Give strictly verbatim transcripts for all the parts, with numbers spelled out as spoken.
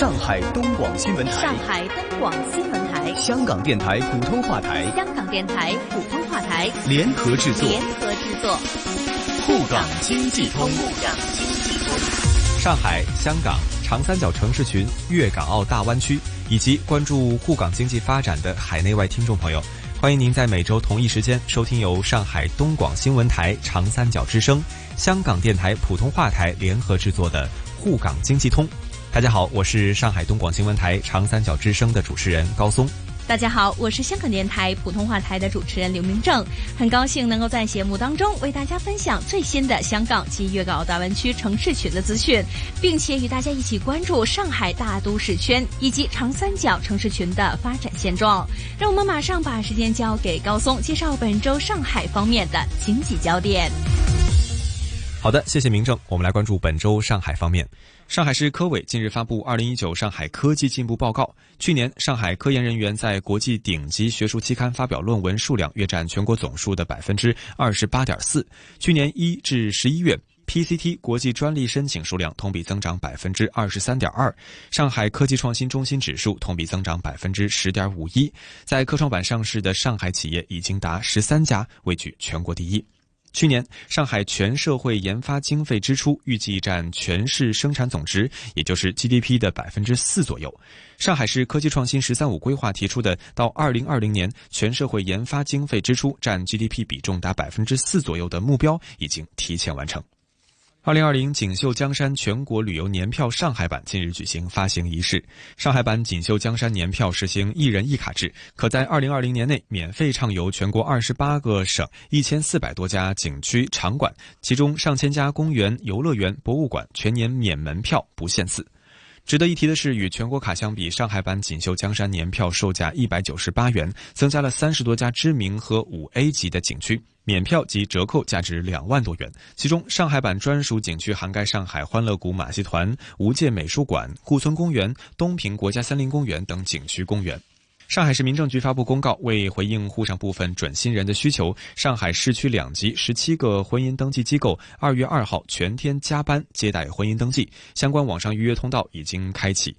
上海东广新闻台，上海东广新闻台，香港电台普通话台，香港电台普通话台联合制作，联合制作，沪港经济通，沪港经济通，上海、香港、长三角城市群、粤港澳大湾区以及关注沪港经济发展的海内外听众朋友。欢迎您在每周同一时间收听由上海东广新闻台、长三角之声、香港电台普通话台联合制作的沪港经济通。大家好，我是上海东广新闻台、长三角之声的主持人高松。大家好，我是香港电台普通话台的主持人刘明正。很高兴能够在节目当中为大家分享最新的香港及粤港澳大湾区城市群的资讯，并且与大家一起关注上海大都市圈以及长三角城市群的发展现状。让我们马上把时间交给高松，介绍本周上海方面的经济焦点。好的，谢谢明正。我们来关注本周上海方面。上海市科委近日发布二零一九上海科技进步报告，去年上海科研人员在国际顶级学术期刊发表论文数量约占全国总数的 百分之二十八点四， 去年一至十一月P C T 国际专利申请数量同比增长 百分之二十三点二， 上海科技创新中心指数同比增长 百分之十点五一， 在科创板上市的上海企业已经达十三家，位居全国第一。去年上海全社会研发经费支出预计占全市生产总值，也就是 G D P 的 百分之四 左右。上海市科技创新十三五规划提出的到二零二零年全社会研发经费支出占 G D P 比重达 百分之四 左右的目标已经提前完成。二零二零锦绣江山全国旅游年票上海版近日举行发行仪式。上海版锦绣江山年票实行一人一卡制，可在二零二零年内免费畅游全国二十八个省一千四百多家景区场馆，其中上千家公园、游乐园、博物馆全年免门票不限次。值得一提的是，与全国卡相比，上海版锦绣江山年票售价一百九十八元，增加了三十多家知名和 五 A 级的景区，免票及折扣价值两万多元。其中上海版专属景区涵盖上海欢乐谷马戏团、无界美术馆、顾村公园、东平国家森林公园等景区公园。上海市民政局发布公告，为回应沪上部分准新人的需求，上海市区两级十七个婚姻登记机构二月二号全天加班接待婚姻登记，相关网上预约通道已经开启，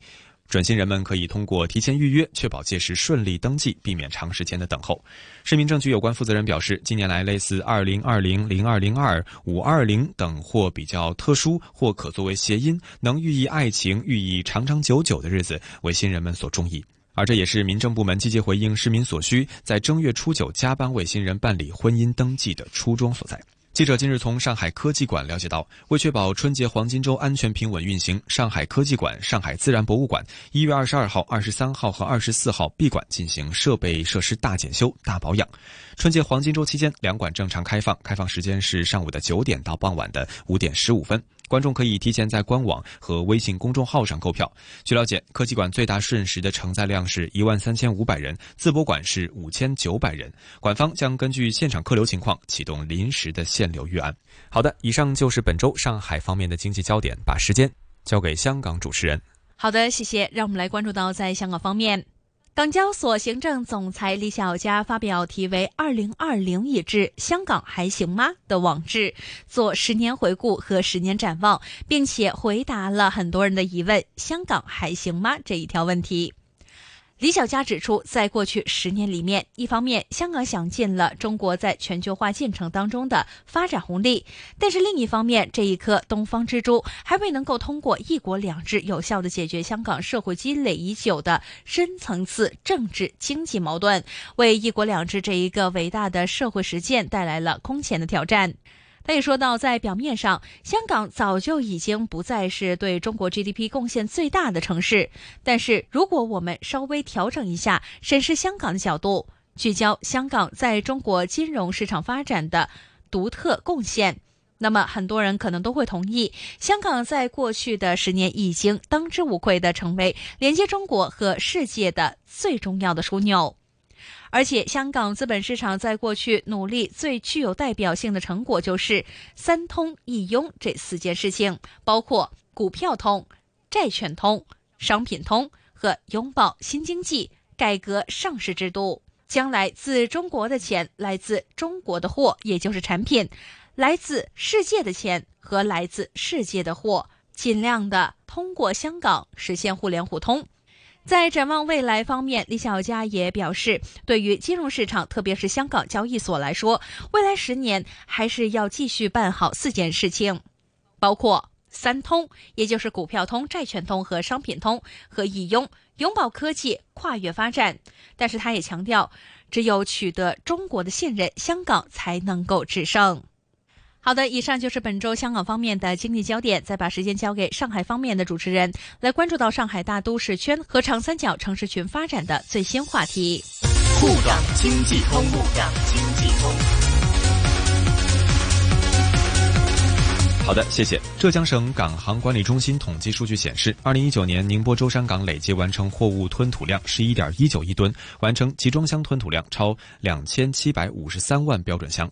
准新人们可以通过提前预约，确保届时顺利登记，避免长时间的等候。市民政局有关负责人表示，近年来类似二零二零、零二零二、五二零等或比较特殊或可作为谐音，能寓意爱情、寓意长长久久的日子为新人们所中意。而这也是民政部门积极回应市民所需，在正月初九加班为新人办理婚姻登记的初衷所在。记者近日从上海科技馆了解到，为确保春节黄金周安全平稳运行，上海科技馆、上海自然博物馆一月二十二号、二十三号和二十四号闭馆进行设备设施大检修、大保养。春节黄金周期间，两馆正常开放，开放时间是上午的九点到傍晚的五点十五分。观众可以提前在官网和微信公众号上购票。据了解，科技馆最大瞬时的承载量是一万三千五百人，自博馆是五千九百人。馆方将根据现场客流情况启动临时的限流预案。好的，以上就是本周上海方面的经济焦点，把时间交给香港主持人。好的，谢谢。让我们来关注到在香港方面。港交所行政总裁李小加发表题为二零二零已至，香港还行吗的网志，做十年回顾和十年展望，并且回答了很多人的疑问，香港还行吗这一条问题。李小加指出，在过去十年里面，一方面香港享尽了中国在全球化进程当中的发展红利，但是另一方面，这一颗东方之珠还未能够通过一国两制有效地解决香港社会积累已久的深层次政治经济矛盾，为一国两制这一个伟大的社会实践带来了空前的挑战。他也说到，在表面上，香港早就已经不再是对中国 G D P 贡献最大的城市，但是如果我们稍微调整一下审视香港的角度，聚焦香港在中国金融市场发展的独特贡献，那么很多人可能都会同意，香港在过去的十年已经当之无愧地成为连接中国和世界的最重要的枢纽。而且香港资本市场在过去努力最具有代表性的成果就是三通一拥这四件事情，包括股票通、债券通、商品通和拥抱新经济、改革上市制度。将来自中国的钱、来自中国的货，也就是产品，来自世界的钱和来自世界的货，尽量的通过香港实现互联互通。在展望未来方面，李小加也表示，对于金融市场，特别是香港交易所来说，未来十年还是要继续办好四件事情，包括三通，也就是股票通、债券通和商品通，和易拥拥抱科技跨越发展。但是他也强调，只有取得中国的信任，香港才能够制胜。好的，以上就是本周香港方面的经济焦点，再把时间交给上海方面的主持人，来关注到上海大都市圈和长三角城市群发展的最新话题。沪港经济通，沪港经济通。好的，谢谢。浙江省港航管理中心统计数据显示，二零一九年宁波舟山港累计完成货物吞吐量十一点一九亿吨，完成集装箱吞吐量超两千七百五十三万标准箱。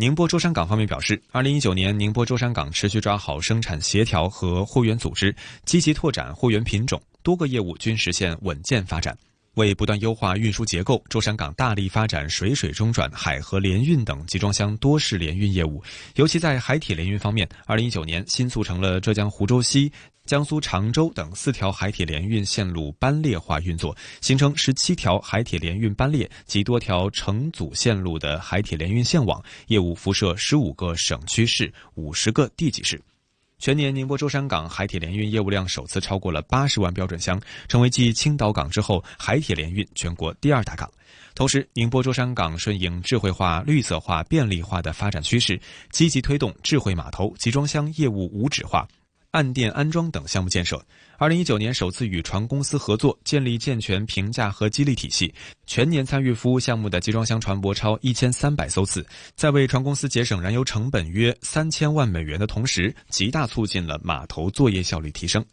宁波舟山港方面表示，二零一九年宁波舟山港持续抓好生产协调和货源组织，积极拓展货源品种，多个业务均实现稳健发展。为不断优化运输结构，舟山港大力发展水水中转、海河联运等集装箱多式联运业务。尤其在海铁联运方面，二零一九年新促成了浙江湖州西、江苏常州等四条海铁联运线路班列化运作，形成十七条海铁联运班列及多条成组线路的海铁联运线网，业务辐射十五个省区市、五十个地级市。全年宁波舟山港海铁联运业务量首次超过了八十万标准箱，成为继青岛港之后海铁联运全国第二大港。同时，宁波舟山港顺应智慧化、绿色化、便利化的发展趋势，积极推动智慧码头、集装箱业务无纸化、岸电安装等项目建设。二零一九年首次与船公司合作，建立健全评价和激励体系，全年参与服务项目的集装箱船舶超一千三百艘次，在为船公司节省燃油成本约三千万美元的同时，极大促进了码头作业效率提升。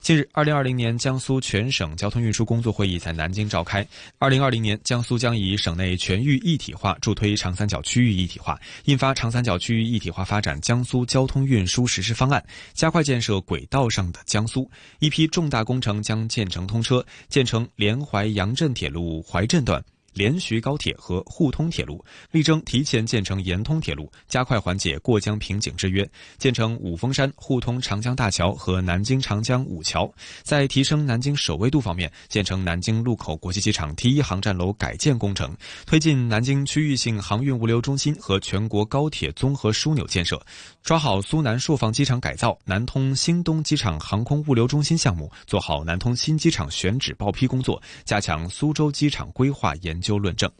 近日，二零二零年江苏全省交通运输工作会议在南京召开。二零二零年，江苏将以省内全域一体化助推长三角区域一体化，印发《长三角区域一体化发展江苏交通运输实施方案》，加快建设轨道上的江苏。一批重大工程将建成通车，建成连淮扬镇铁路淮镇段、连徐高铁和沪通铁路，力争提前建成沿通铁路，加快缓解过江瓶颈制约，建成五峰山沪通长江大桥和南京长江五桥。在提升南京首位度方面，建成南京禄口国际机场 T 一 航站楼改建工程，推进南京区域性航运物流中心和全国高铁综合枢纽建设，抓好苏南朔坊机场改造、南通新东机场航空物流中心项目，做好南通新机场选址报批工作，加强苏州机场规划研究论证。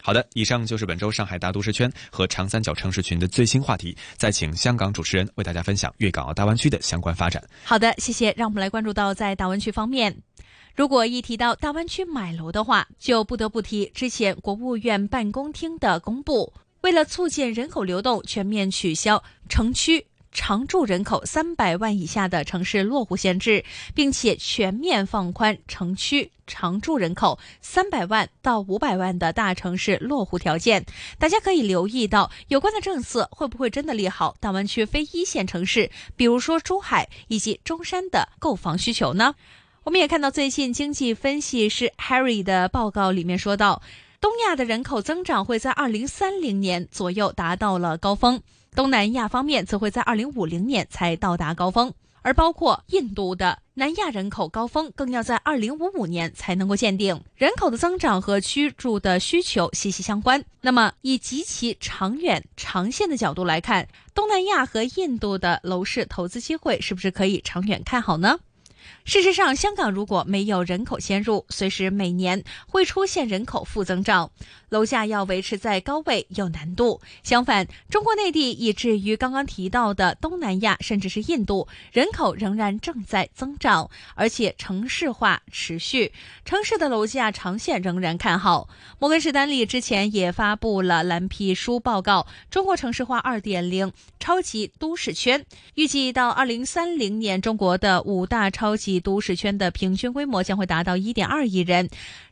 好的，以上就是本周上海大都市圈和长三角城市群的最新话题，再请香港主持人为大家分享粤港澳大湾区的相关发展。好的，谢谢。让我们来关注到在大湾区方面，如果一提到大湾区买楼的话，就不得不提之前国务院办公厅的公布，为了促进人口流动，全面取消城区常住人口三百万以下的城市落户限制，并且全面放宽城区常住人口三百万到五百万的大城市落户条件。大家可以留意到，有关的政策会不会真的利好大湾区非一线城市，比如说珠海以及中山的购房需求呢？我们也看到最近经济分析师 Harry 的报告里面说到，东亚的人口增长会在二零三零年左右达到了高峰。东南亚方面则会在二零五零年才到达高峰，而包括印度的南亚人口高峰更要在二零五五年才能够鉴定。人口的增长和居住的需求息息相关，那么以极其长远长线的角度来看，东南亚和印度的楼市投资机会是不是可以长远看好呢？事实上，香港如果没有人口迁入，随时每年会出现人口负增长，楼价要维持在高位有难度。相反，中国内地以至于刚刚提到的东南亚甚至是印度，人口仍然正在增长，而且城市化持续，城市的楼价长线仍然看好。摩根士丹利之前也发布了蓝皮书报告《中国城市化 二点零 超级都市圈》，预计到二零三零年，中国的五大超超级都市圈的平均规模将会达到 一点二亿人，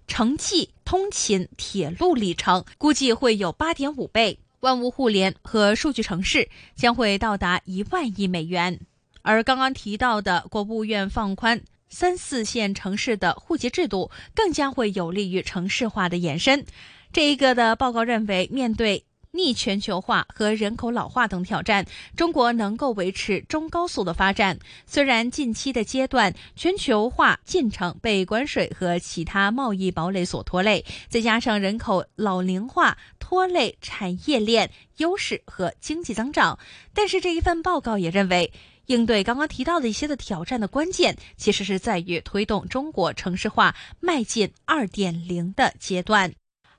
城际通勤铁路里程估计会有 八点五倍，万物互联和数据城市将会到达一万亿美元。而刚刚提到的国务院放宽三四线城市的户籍制度，更加会有利于城市化的延伸。这一个的报告认为，面对逆全球化和人口老化等挑战，中国能够维持中高速的发展。虽然近期的阶段，全球化进程被关税和其他贸易堡垒所拖累，再加上人口老龄化拖累产业链优势和经济增长，但是这一份报告也认为，应对刚刚提到的一些的挑战的关键，其实是在于推动中国城市化迈进 二点零 的阶段。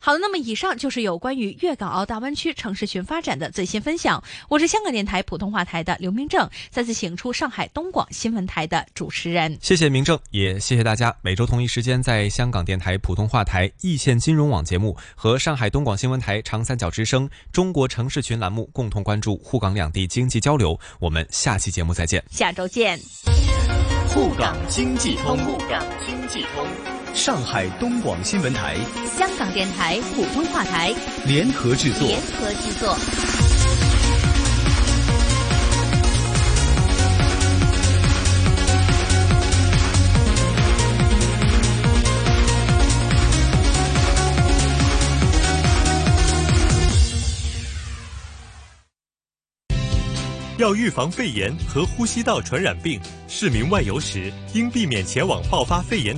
好的，那么以上就是有关于粤港澳大湾区城市群发展的最新分享。我是香港电台普通话台的刘明正，再次请出上海东广新闻台的主持人。谢谢明正，也谢谢大家每周同一时间在香港电台普通话台易线金融网节目和上海东广新闻台长三角之声中国城市群栏目共同关注沪港两地经济交流。我们下期节目再见，下周见。沪港经济通，沪港经济通，上海东广新闻台、香港电台普通话台联合制作。联合制作。要预防肺炎和呼吸道传染病，市民外游时应避免前往爆发肺炎。